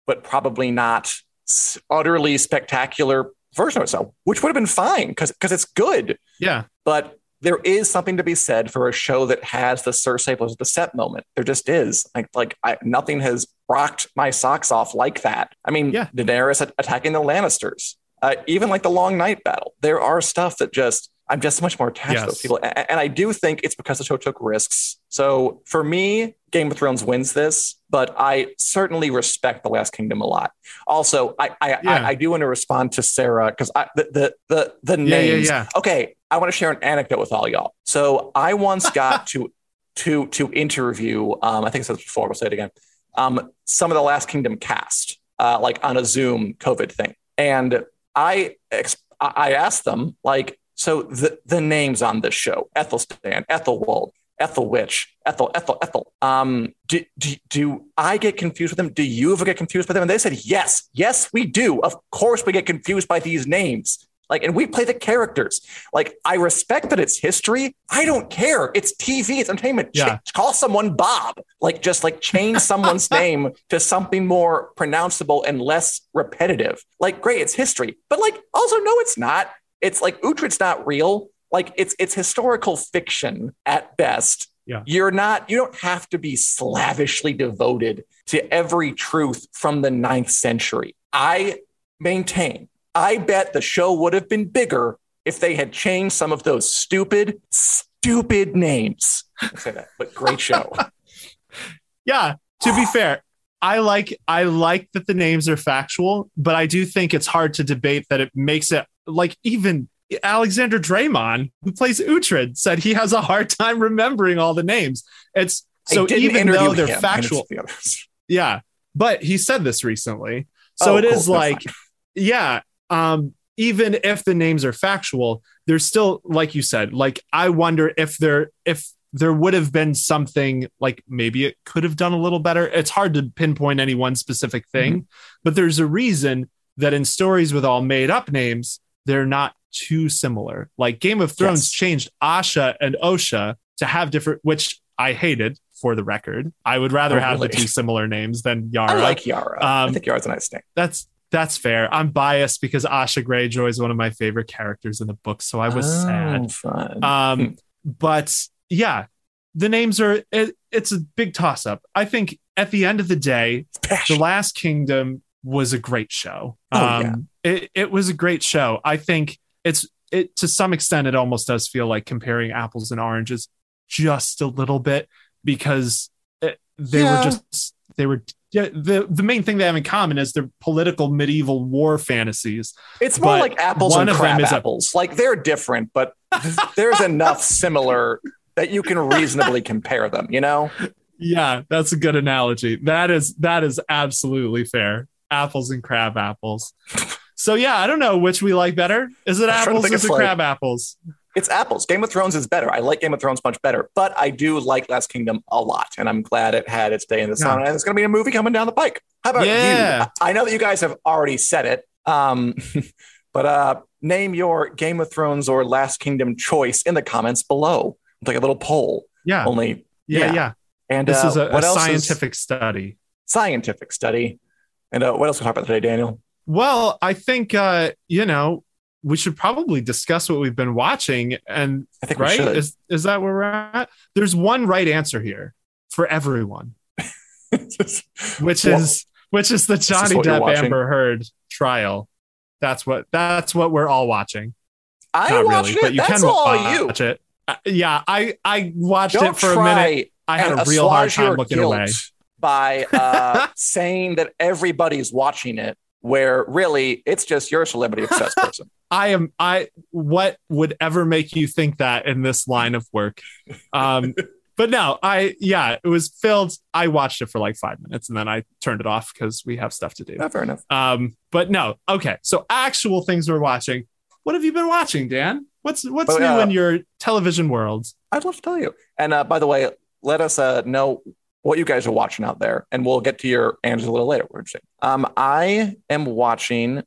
but probably not utterly spectacular version of itself, which would have been fine because because it's good. Yeah, but there is something to be said for a show that has the Cersei blows the Sept moment. There just is. Like like I, nothing has rocked my socks off like that. I mean, yeah. Daenerys attacking the Lannisters, uh, even like the Long Night battle. There are stuff that just, I'm just much more attached yes. to those people. And, and I do think it's because the show took risks. So for me, Game of Thrones wins this, but I certainly respect The Last Kingdom a lot. Also, I I, yeah. I, I do want to respond to Sarah because the, the, the, the yeah, names. Yeah, yeah. Okay, I want to share an anecdote with all y'all. So I once got to to to interview, um, I think I said this before, we'll say it again, um, some of the Last Kingdom cast, uh, like on a Zoom COVID thing. And I I asked them, like, so the, the names on this show, Ethelstan, Ethelwald, Ethelwitch, Ethel, Ethel, Ethel. Um, do, do, do I get confused with them? Do you ever get confused with them? And they said, yes, yes, we do. Of course we get confused by these names. Like, and we play the characters. Like, I respect that it's history. I don't care. It's T V. It's entertainment. Yeah. Ch- call someone Bob. Like, just like change someone's name to something more pronounceable and less repetitive. Like, great, it's history. But like, also, no, it's not. It's like Uhtred's not real. Like it's it's historical fiction at best. Yeah. You're not, you don't have to be slavishly devoted to every truth from the ninth century. I maintain, I bet the show would have been bigger if they had changed some of those stupid, stupid names. I say that, but great show. Yeah, to be fair. I like I like that the names are factual, but I do think it's hard to debate that it makes it like even Alexander Draymond, who plays Uhtred, said he has a hard time remembering all the names. It's so even though they're him, factual. Yeah. But he said this recently. So oh, it cool. is That's like, fine. yeah, um, even if the names are factual, they're still, like you said, like, I wonder if there if there would have been something like maybe it could have done a little better. It's hard to pinpoint any one specific thing, mm-hmm. but there's a reason that in stories with all made up names, they're not too similar. Like Game of Thrones yes. changed Asha and Osha to have different, which I hated for the record. I would rather oh, have really? the two similar names than Yara. I like Yara. Um, I think Yara's a nice name. That's that's fair. I'm biased because Asha Greyjoy is one of my favorite characters in the book, so I was oh, sad. Fun. Um, but yeah, the names are it, it's a big toss up. I think at the end of the day, The Last Kingdom was a great show. Oh, um, yeah. it, it was a great show. I think It's it to some extent, it almost does feel like comparing apples and oranges just a little bit because it, they yeah. were just they were yeah, the the main thing they have in common is their political medieval war fantasies. It's more but like apples and crab apples. A, like they're different, but there's enough similar that you can reasonably compare them. You know? Yeah, that's a good analogy. That is that is absolutely fair. Apples and crab apples. So yeah, I don't know which we like better. Is it apples or is it crab apples? It's apples. Game of Thrones is better. I like Game of Thrones much better, but I do like Last Kingdom a lot, and I'm glad it had its day in the sun. Yeah. And it's going to be a movie coming down the pike. How about yeah. you? I know that you guys have already said it, um, but uh, name your Game of Thrones or Last Kingdom choice in the comments below. It's like a little poll. Yeah. Only. Yeah. Yeah. yeah. And this uh, is a, what a else scientific is, study. Scientific study. And uh, what else we talk about today, Daniel? Well, I think uh, you know. we should probably discuss what we've been watching. And I think right? is, is that where we're at? There's one right answer here for everyone, just, which well, is, which is the Johnny is Depp Amber Heard trial. That's what, that's what we're all watching. I Not watched really, it. But you that's can all watch you. It. Uh, yeah. I, I watched Don't it for a minute. I had a real hard time looking away by uh, saying that everybody's watching it, where really it's just you're a celebrity obsessed person. I am. I what would ever make you think that in this line of work? Um, but no, I yeah, it was filled. I watched it for like five minutes and then I turned it off because we have stuff to do. Not fair enough. Um, but no. OK, so actual things we're watching. What have you been watching, Dan? What's what's but, new uh, in your television world? I'd love to tell you. And uh, by the way, let us uh, know what you guys are watching out there. And we'll get to your answers a little later. We're interesting. Um, I am watching.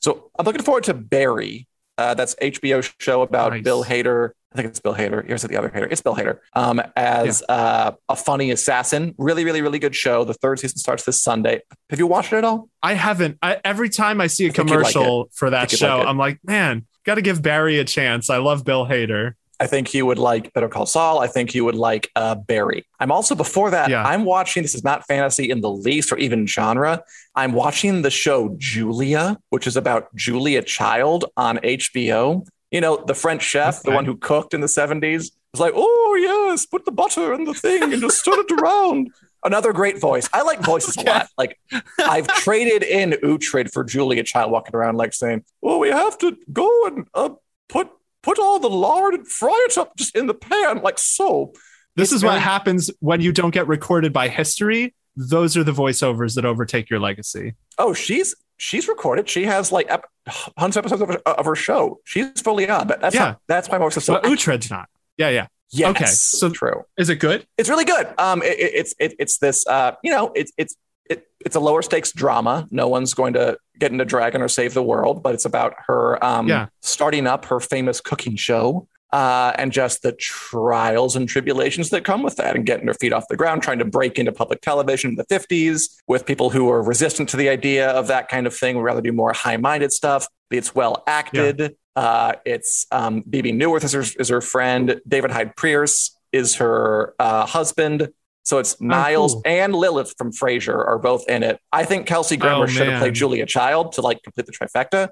So I'm looking forward to Barry. Uh, that's H B O show about nice. Bill Hader. I think it's Bill Hader. Here's the other Hader. It's Bill Hader um, as yeah. uh, a funny assassin. Really, really, really good show. The third season starts this Sunday. Have you watched it at all? I haven't. I, every time I see a I commercial like for that show, like I'm like, man, got to give Barry a chance. I love Bill Hader. I think he would like Better Call Saul. I think he would like uh, Barry. I'm also before that, yeah. I'm watching, this is not fantasy in the least or even genre. I'm watching the show Julia, which is about Julia Child on H B O. You know, the French chef, okay. the one who cooked in the seventies. It's like, oh, yes, put the butter in the thing and just stir it around. Another great voice. I like voices okay. a lot. Like I've traded in Uhtred for Julia Child walking around like saying, well, we have to go and uh, put Put all the lard and fry it up just in the pan, like so. This it's is very- what happens when you don't get recorded by history. Those are the voiceovers that overtake your legacy. Oh, she's she's recorded. She has like ep- hundreds of episodes of her, of her show. She's fully on, but that's yeah. not, that's why most of so. But Uhtred's not. Yeah, yeah. Yes, okay, so true. Is it good? It's really good. Um, it, it, it's it, it's this. Uh, you know, it's it's. It, it's a lower stakes drama. No one's going to get into dragon or save the world, but it's about her um, yeah. starting up her famous cooking show uh, and just the trials and tribulations that come with that and getting her feet off the ground, trying to break into public television in the fifties with people who are resistant to the idea of that kind of thing. We'd rather do more high-minded stuff. It's well acted. Yeah. Uh, it's um, B B Newirth is her, is her friend. David Hyde Pierce is her uh, husband. So it's Niles oh, cool. and Lilith from Frasier are both in it. I think Kelsey Grammer oh, should have played Julia Child to like complete the trifecta,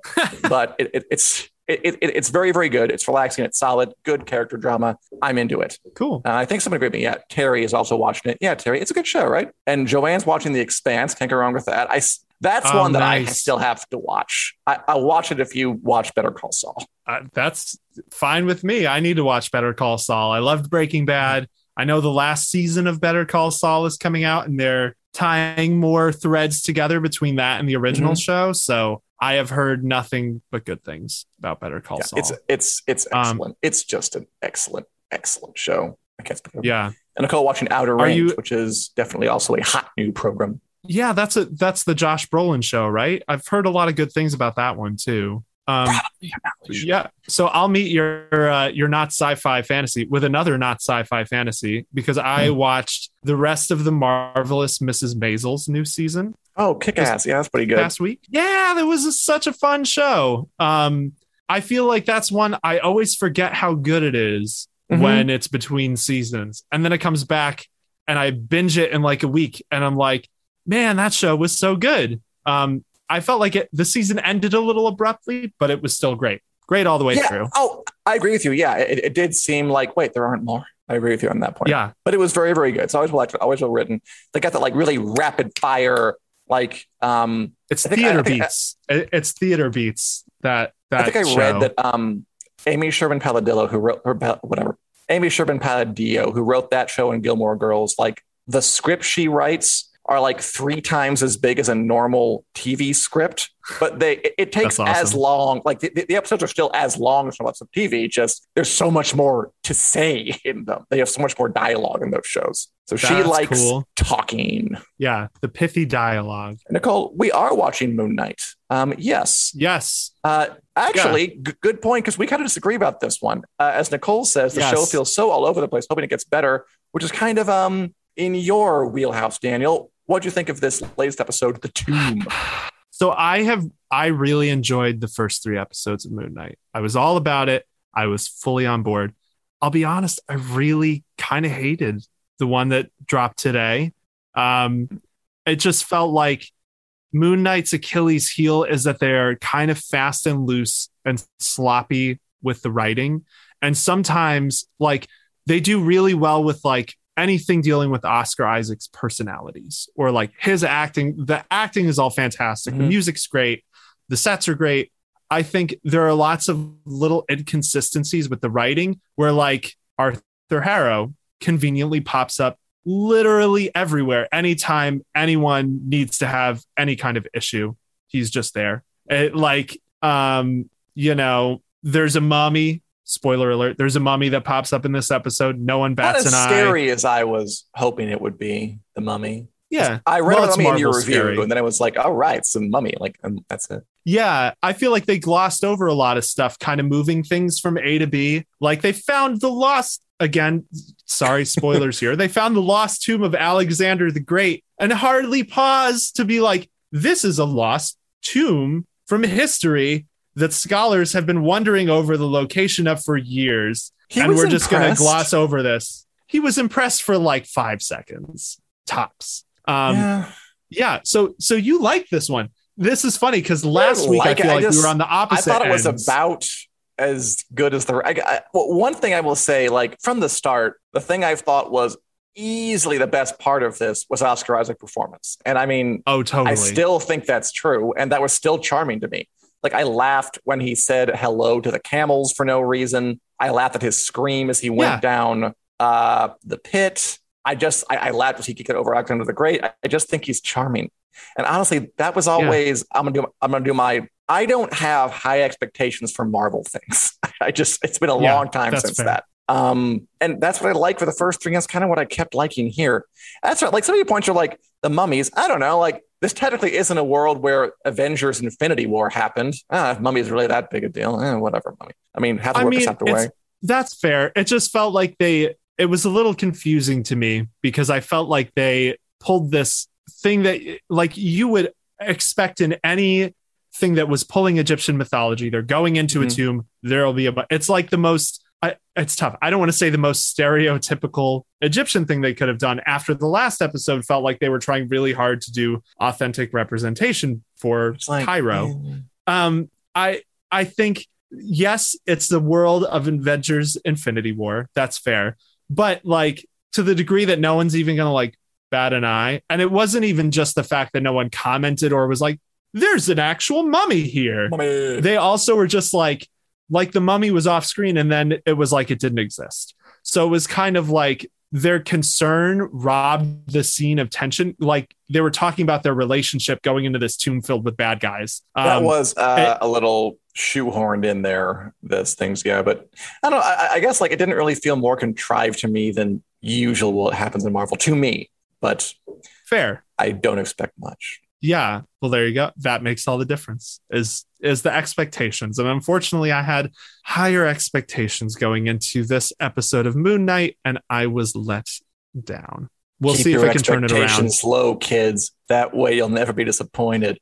but it, it, it's it, it, it's very, very good. It's relaxing. It's solid. Good character drama. I'm into it. Cool. Uh, I think someone agreed with me. Yeah. Terry is also watching it. Yeah, Terry. It's a good show, right? And Joanne's watching The Expanse. Can't go wrong with that. I, that's oh, one that nice. I still have to watch. I, I'll watch it if you watch Better Call Saul. Uh, that's fine with me. I need to watch Better Call Saul. I loved Breaking Bad. I know the last season of Better Call Saul is coming out and they're tying more threads together between that and the original mm-hmm. show. So I have heard nothing but good things about Better Call yeah, Saul. It's it's it's excellent. Um, it's just an excellent, excellent show. I can't speak of it. Yeah. And Nicole watching Outer Range, you, which is definitely also a hot new program. Yeah, that's a that's the Josh Brolin show, right? I've heard a lot of good things about that one, too. Um, yeah, so I'll meet your uh, your not sci-fi fantasy with another not sci-fi fantasy because I mm. watched the rest of the marvelous Missus Maisel's new season. Oh, kick-ass! Yeah, that's pretty good. Last week, yeah, that was a, such a fun show. Um, I feel like that's one I always forget how good it is mm-hmm. when it's between seasons, and then it comes back and I binge it in like a week, and I'm like, man, that show was so good. Um, I felt like it. The season ended a little abruptly, but it was still great. Great all the way yeah. through. Oh, I agree with you. Yeah, it, it did seem like, wait, there aren't more. I agree with you on that point. Yeah. But it was very, very good. It's always well acted, always well written. They got that like really rapid fire, like. Um, it's think, theater I, I beats. I, it's theater beats that. that I think I show. read that um, Amy Sherman-Palladino, who wrote, or whatever, Amy Sherman-Palladino, who wrote that show in Gilmore Girls, like the script she writes are like three times as big as a normal T V script, but they it, it takes awesome. as long. Like the, the episodes are still as long as some episodes of T V. Just there's so much more to say in them. They have so much more dialogue in those shows. So That's she likes cool. talking. Yeah, the pithy dialogue. Nicole, we are watching Moon Knight. Um, yes. Yes. Uh, actually, yeah. g- good point, because we kind of disagree about this one. Uh, as Nicole says, the yes. show feels so all over the place, hoping it gets better, which is kind of um in your wheelhouse, Daniel. What do you think of this latest episode, The Tomb? So I have, I really enjoyed the first three episodes of Moon Knight. I was all about it. I was fully on board. I'll be honest, I really kind of hated the one that dropped today. Um, it just felt like Moon Knight's Achilles heel is that they're kind of fast and loose and sloppy with the writing. And sometimes like they do really well with like anything dealing with Oscar Isaac's personalities or like his acting. The acting is all fantastic. Mm-hmm. The music's great. The sets are great. I think there are lots of little inconsistencies with the writing where like Arthur Harrow conveniently pops up literally everywhere. Anytime anyone needs to have any kind of issue, he's just there. It, like, um, you know, there's a mummy. Spoiler alert, there's a mummy that pops up in this episode. No one bats an eye. Not as scary as I was hoping it would be, the mummy. Yeah. I read well, mummy in your review, scary. and then I was like, all right, it's a mummy. Like, um, that's it. Yeah, I feel like they glossed over a lot of stuff, kind of moving things from A to B. Like, they found the lost, again, sorry, spoilers here. They found the lost tomb of Alexander the Great and hardly paused to be like, this is a lost tomb from history that scholars have been wondering over the location of for years. He and we're just going to gloss over this. He was impressed for like five seconds tops. Um, yeah. yeah. So, so you like this one. This is funny because last I week like I feel it. like I just, we were on the opposite. I thought it ends. was about as good as the, I, I, well, one thing I will say, like from the start, the thing I thought was easily the best part of this was Oscar Isaac performance. And I mean, oh, totally. I still think that's true. And that was still charming to me. Like, I laughed when he said hello to the camels for no reason. I laughed at his scream as he went yeah. down uh, the pit. I just, I, I laughed as he could get over Alexander the Great. I, I just think he's charming. And honestly, that was always, yeah. I'm going to do, I'm going to do my, I don't have high expectations for Marvel things. I just, it's been a yeah, long time since fair. that. Um, and that's what I liked for the first three. That's kind of what I kept liking here. That's right. Like, some of your points are like the mummies. I don't know, like, this technically isn't a world where Avengers Infinity War happened. Ah, if mummy is really that big a deal, eh, whatever, mummy. I mean, have to work this out the way. That's fair. It just felt like they, it was a little confusing to me because I felt like they pulled this thing that like you would expect in any thing that was pulling Egyptian mythology. They're going into mm-hmm. a tomb. There'll be a, it's like the most, I, it's tough. I don't want to say the most stereotypical Egyptian thing they could have done after the last episode felt like they were trying really hard to do authentic representation for like, Cairo. Mm. Um, I, I think, yes, it's the world of Avengers Infinity War. That's fair. But like to the degree that no one's even going to like bat an eye. And it wasn't even just the fact that no one commented or was like, there's an actual mummy here. Mummy. They also were just like, like the mummy was off screen and then it was like it didn't exist. So it was kind of like their concern robbed the scene of tension. Like they were talking about their relationship going into this tomb filled with bad guys. Um, that was uh, it, a little shoehorned in there. Those things go, but I don't know. I, I guess like it didn't really feel more contrived to me than usual. What happens in Marvel to me, but fair. I don't expect much. Yeah. Well, there you go. That makes all the difference is, is the expectations. And unfortunately I had higher expectations going into this episode of Moon Knight and I was let down. We'll Keep see if I can turn it around. Expectations low, kids. That way you'll never be disappointed.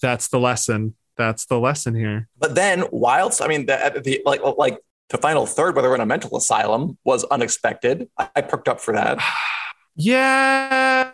That's the lesson. That's the lesson here. But then whilst, I mean, the, the like, like the final third, whether we're in a mental asylum was unexpected. I, I perked up for that. yeah.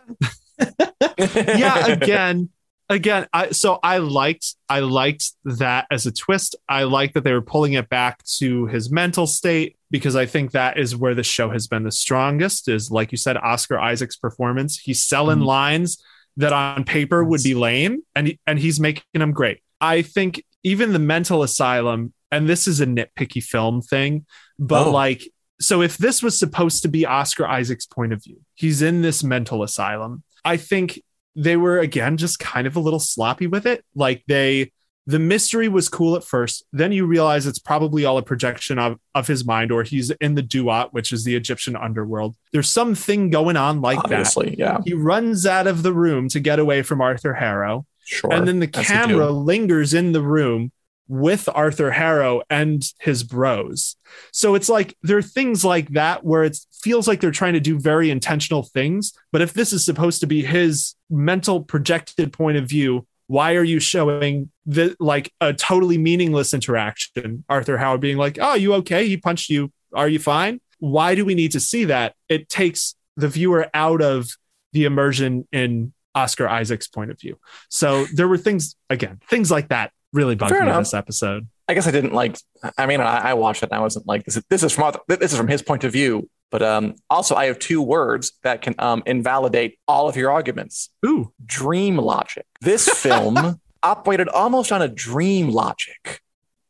yeah again again I so I liked I liked that as a twist. I liked that they were pulling it back to his mental state because I think that is where the show has been the strongest, is like you said, Oscar Isaac's performance. He's selling mm-hmm. lines that on paper would be lame and he, and he's making them great. I think even the mental asylum, and this is a nitpicky film thing, but oh. like so if this was supposed to be Oscar Isaac's point of view, he's in this mental asylum. I think they were, again, just kind of a little sloppy with it. Like they, the mystery was cool at first. Then you realize it's probably all a projection of, of his mind, or he's in the Duat, which is the Egyptian underworld. There's something going on like Obviously, that. Yeah. He runs out of the room to get away from Arthur Harrow. Sure. And then the camera lingers in the room with Arthur Harrow and his bros. So it's like, there are things like that where it feels like they're trying to do very intentional things. But if this is supposed to be his mental projected point of view, why are you showing the, like a totally meaningless interaction? Arthur Harrow being like, oh, you okay? He punched you. Are you fine? Why do we need to see that? It takes the viewer out of the immersion in Oscar Isaac's point of view. So there were things, again, things like that really bugged Fair me enough. This episode. I guess I didn't like, I mean, I, I watched it and I wasn't like, this is, this is from, this is from his point of view. But um, also I have two words that can um, invalidate all of your arguments. Ooh. Dream logic. This film operated almost on a dream logic.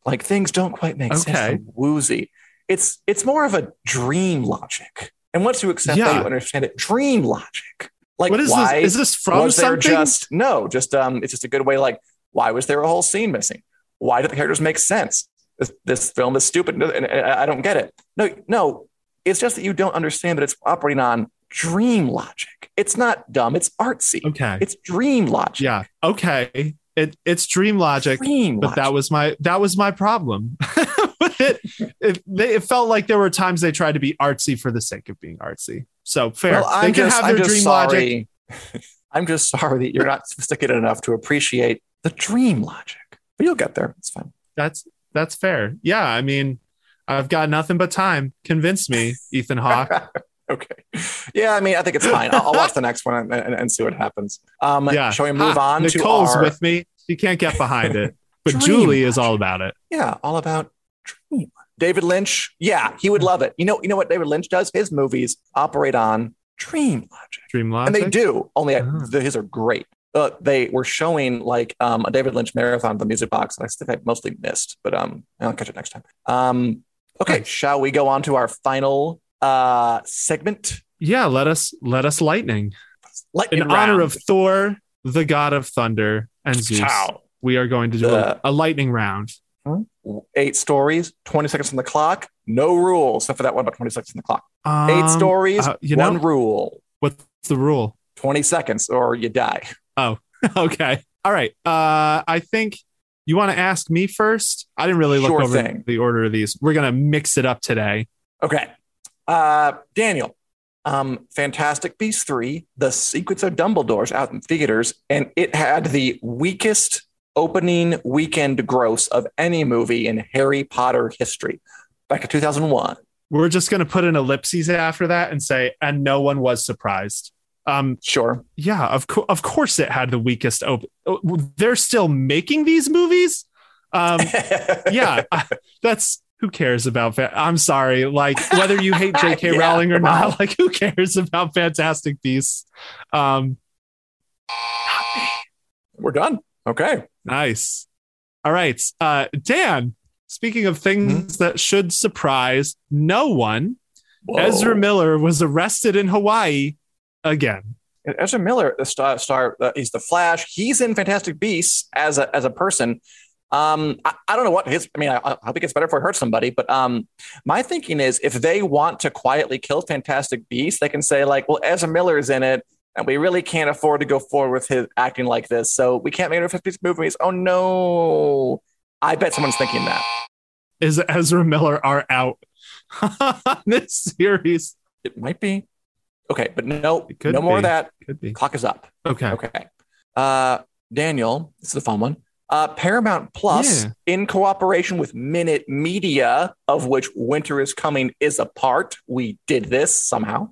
Like things don't quite make okay. sense. They're woozy. It's, it's more of a dream logic. And once you accept yeah. that, you understand it. Dream logic. Like, what is why this? Is this from something? Just, no, just, um, it's just a good way. Like, why was there a whole scene missing? Why did the characters make sense? This, this film is stupid. And I don't get it. No, no. It's just that you don't understand that it's operating on dream logic. It's not dumb. It's artsy. Okay. It's dream logic. Yeah. Okay. It It's dream logic. Dream but logic. that was my, that was my problem. it, it, they, it felt like there were times they tried to be artsy for the sake of being artsy. So fair. Well, I'm they just, can have I'm their dream sorry. logic. I'm just sorry that you're not sophisticated enough to appreciate the dream logic, but you'll get there. It's fine. That's, that's fair. Yeah. I mean, I've got nothing but time. Convince me, Ethan Hawke. Okay. Yeah. I mean, I think it's fine. I'll, I'll watch the next one and, and, and see what happens. Um, yeah. Shall we move ha, on Nicole's to Nicole's our... with me. She can't get behind it, but Julie logic. is all about it. Yeah. All about dream. David Lynch. Yeah. He would love it. You know, you know what David Lynch does? His movies operate on dream logic. Dream logic. And they do, only oh. I, his are great. Uh, they were showing like um, a David Lynch marathon of the music box, and I think I mostly missed, but um, I'll catch it next time. Um, okay, right. Shall we go on to our final uh, segment? Yeah, let us let us lightning. lightning In round. honor of Thor, the god of thunder, and Zeus, Ciao. we are going to do the, a, a lightning round. Eight stories, twenty seconds on the clock, no rules, except for that one about twenty seconds on the clock. Um, Eight stories, uh, you one know, rule. What's the rule? twenty seconds or you die. Oh, okay. All right. Uh, I think you want to ask me first. I didn't really look sure over thing. the order of these. We're going to mix it up today. Okay. Uh, Daniel, um, Fantastic Beasts three, The Secrets of Dumbledore's out in theaters, and it had the weakest opening weekend gross of any movie in Harry Potter history back in two thousand one. We're just going to put an ellipses after that and say, and no one was surprised. Um, sure. Yeah, of course. Of course, it had the weakest open. They're still making these movies. Um, yeah, I, that's who cares about. Fa- I'm sorry. Like whether you hate J K yeah, Rowling or wow. not, like who cares about Fantastic Beasts? Um, We're done. Okay. Nice. All right, uh, Dan. Speaking of things mm-hmm. that should surprise no one, Whoa. Ezra Miller was arrested in Hawaii. Again, Ezra Miller, the star, star uh, he's the Flash. He's in Fantastic Beasts as a as a person. Um, I, I don't know what his. I mean, I, I hope it gets better if it hurts somebody. But um, my thinking is, if they want to quietly kill Fantastic Beasts, they can say like, "Well, Ezra Miller's in it, and we really can't afford to go forward with his acting like this, so we can't make another fifties movies." Oh no! I bet someone's thinking that. Is Ezra Miller are out on this series? It might be. Okay, but no, no more be. of that. Could be. Clock is up. Okay. Okay. Uh, Daniel, this is a fun one. Uh, Paramount Plus, yeah. in cooperation with Minute Media, of which Winter is Coming is a part. We did this somehow.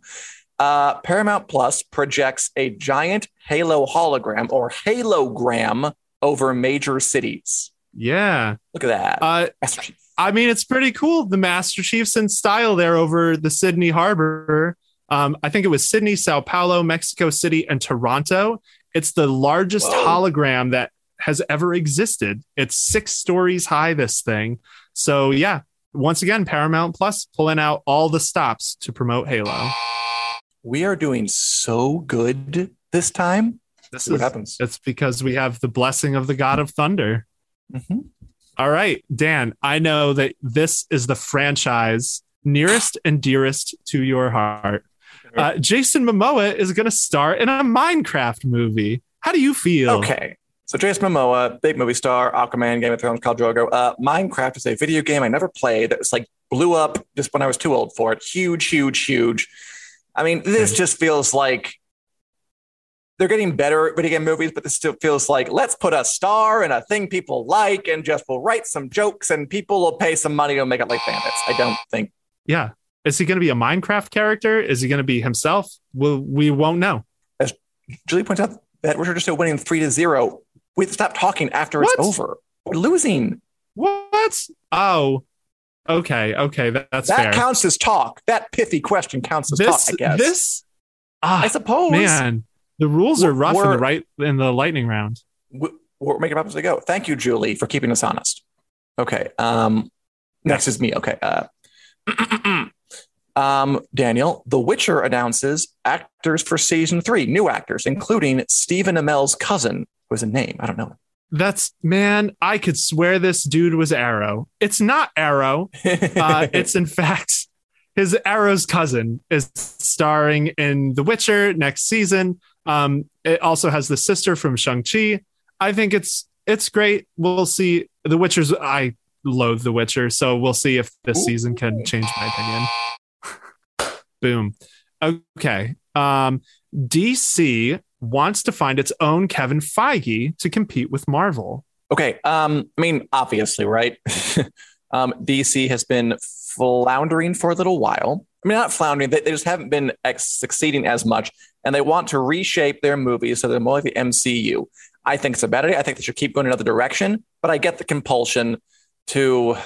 Uh, Paramount Plus projects a giant Halo hologram or halogram over major cities. Yeah. Look at that. Uh, Master Chief. I mean, it's pretty cool. The Master Chief's in style there over the Sydney Harbor. Um, I think it was Sydney, Sao Paulo, Mexico City, and Toronto. It's the largest Whoa. hologram that has ever existed. It's six stories high, this thing. So, yeah, once again, Paramount Plus pulling out all the stops to promote Halo. We are doing so good this time. This is what happens. It's because we have the blessing of the God of Thunder. Mm-hmm. All right, Dan, I know that this is the franchise nearest and dearest to your heart. Uh, Jason Momoa is going to star in a Minecraft movie. How do you feel? Okay. So Jason Momoa, big movie star, Aquaman, Game of Thrones, Khal Drogo. Uh, Minecraft is a video game I never played. It's like blew up just when I was too old for it. Huge, huge, huge. I mean, this just feels like they're getting better at video game movies, but this still feels like, let's put a star and a thing people like and just we'll write some jokes and people will pay some money to make it like bandits. I don't think. Yeah. Is he going to be a Minecraft character? Is he going to be himself? Well, we won't know. As Julie points out, that Richard is still winning three to zero. We stop talking after what? It's over. We're losing. What? Oh, okay. Okay. That, that's that fair. That counts as talk. That pithy question counts as this, talk, I guess. This, ah, I suppose. Man, the rules are rough in the, right, in the lightning round. We're making up as we go. Thank you, Julie, for keeping us honest. Okay. Um, next is me. Okay. Uh, Um, Daniel, The Witcher announces actors for season three, new actors, including Stephen Amell's cousin, who has a name. I don't know. That's, man, I could swear this dude was Arrow. It's not Arrow. Uh, it's, in fact, his Arrow's cousin is starring in The Witcher next season. Um, it also has the sister from Shang-Chi. I think it's it's great. We'll see. The Witcher's, I loathe The Witcher, so we'll see if this Ooh. season can change my opinion. Boom. Okay. Um, D C wants to find its own Kevin Feige to compete with Marvel. Okay. Um, I mean, obviously, right? um, D C has been floundering for a little while. I mean, not floundering. They, they just haven't been ex- succeeding as much. And they want to reshape their movies so they're more like the M C U. I think it's a bad idea. I think they should keep going another direction. But I get the compulsion to,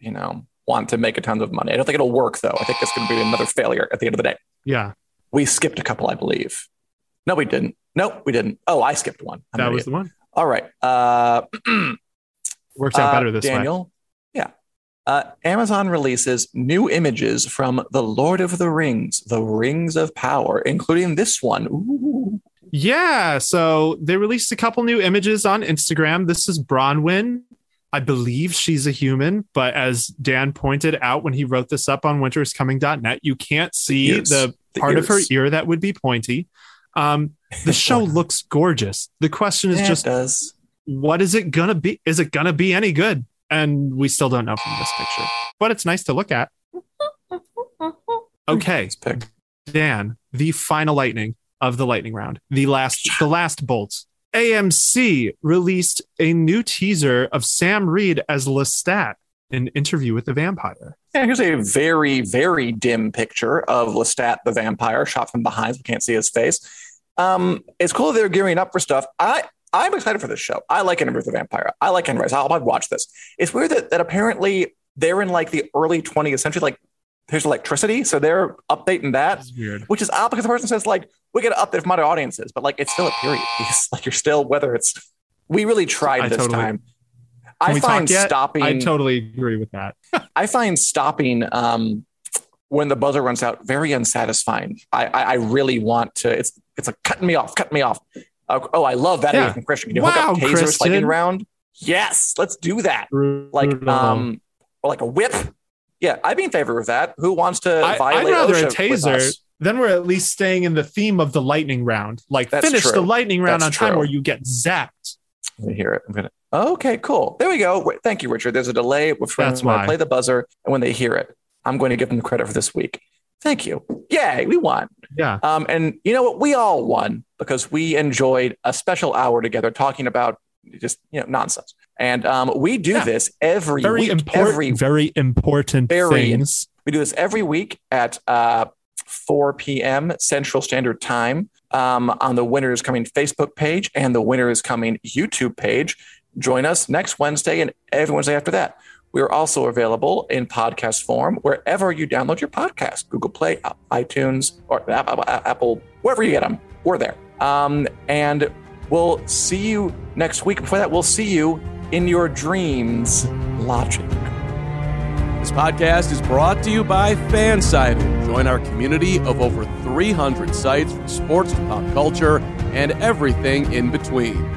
you know... want to make a ton of money. I don't think it'll work, though. I think it's going to be another failure at the end of the day. Yeah. We skipped a couple, I believe. No, we didn't. No, we didn't. Oh, I skipped one. I'm that was the one. All right. Uh, Works out uh, better this way. Daniel. Yeah. Uh, Amazon releases new images from The Lord of the Rings, The Rings of Power, including this one. Ooh. Yeah. So they released a couple new images on Instagram. This is Bronwyn. I believe she's a human, but as Dan pointed out when he wrote this up on winters coming dot net, you can't see ears. the part the of her ear that would be pointy. Um, the show looks gorgeous. The question is yeah, just, it does. What is it going to be? Is it going to be any good? And we still don't know from this picture, but it's nice to look at. Okay, Dan, the final lightning of the lightning round, the last, the last bolt. A M C released a new teaser of Sam Reed as Lestat in Interview with the Vampire. Yeah, here's a very, very dim picture of Lestat the vampire, shot from behind, so we can't see his face. Um, it's cool they're gearing up for stuff. I, I'm excited for this show. I like Interview with the Vampire. I like Enterprise. I'll, I'll watch this. It's weird that, that apparently they're in like the early twentieth century, like there's electricity, so they're updating that, weird. Which is odd because the person says, like, we get to update from other audiences, but like, it's still a period piece. Like, you're still, whether it's, we really tried I this totally, time. I find stopping. I totally agree with that. I find stopping um, when the buzzer runs out very unsatisfying. I, I, I really want to. It's it's like cutting me off, cutting me off. Uh, oh, I love that. Yeah. From Christian, can you wow, hook up tasers lightning round? Yes, let's do that. Brutal. Like um, or like a whip. Yeah, I'd be in favor of that. Who wants to I, violate? I'd rather OSHA a taser. Then we're at least staying in the theme of the lightning round. Like, That's finish true. the lightning round That's on true. time or you get zapped. I hear it. I'm gonna... Okay, cool. There we go. Wait, thank you, Richard. There's a delay between when I play the buzzer and when they hear it. I'm going to give them the credit for this week. Thank you. Yay, we won. Yeah. Um, and you know what? We all won because we enjoyed a special hour together talking about just, you know, nonsense. And um, we do yeah. this every very week. Important, every very important very, things. We do this every week at... Uh, four p.m. Central Standard Time um, on the Winter is Coming Facebook page and the Winter is Coming YouTube page. Join us next Wednesday and every Wednesday after that. We're also available in podcast form wherever you download your podcast, Google Play, iTunes, or Apple, wherever you get them. We're there. Um, and we'll see you next week. Before that, we'll see you in your dreams logic. This podcast is brought to you by Fansided. Join our community of over three hundred sites from sports to pop culture and everything in between.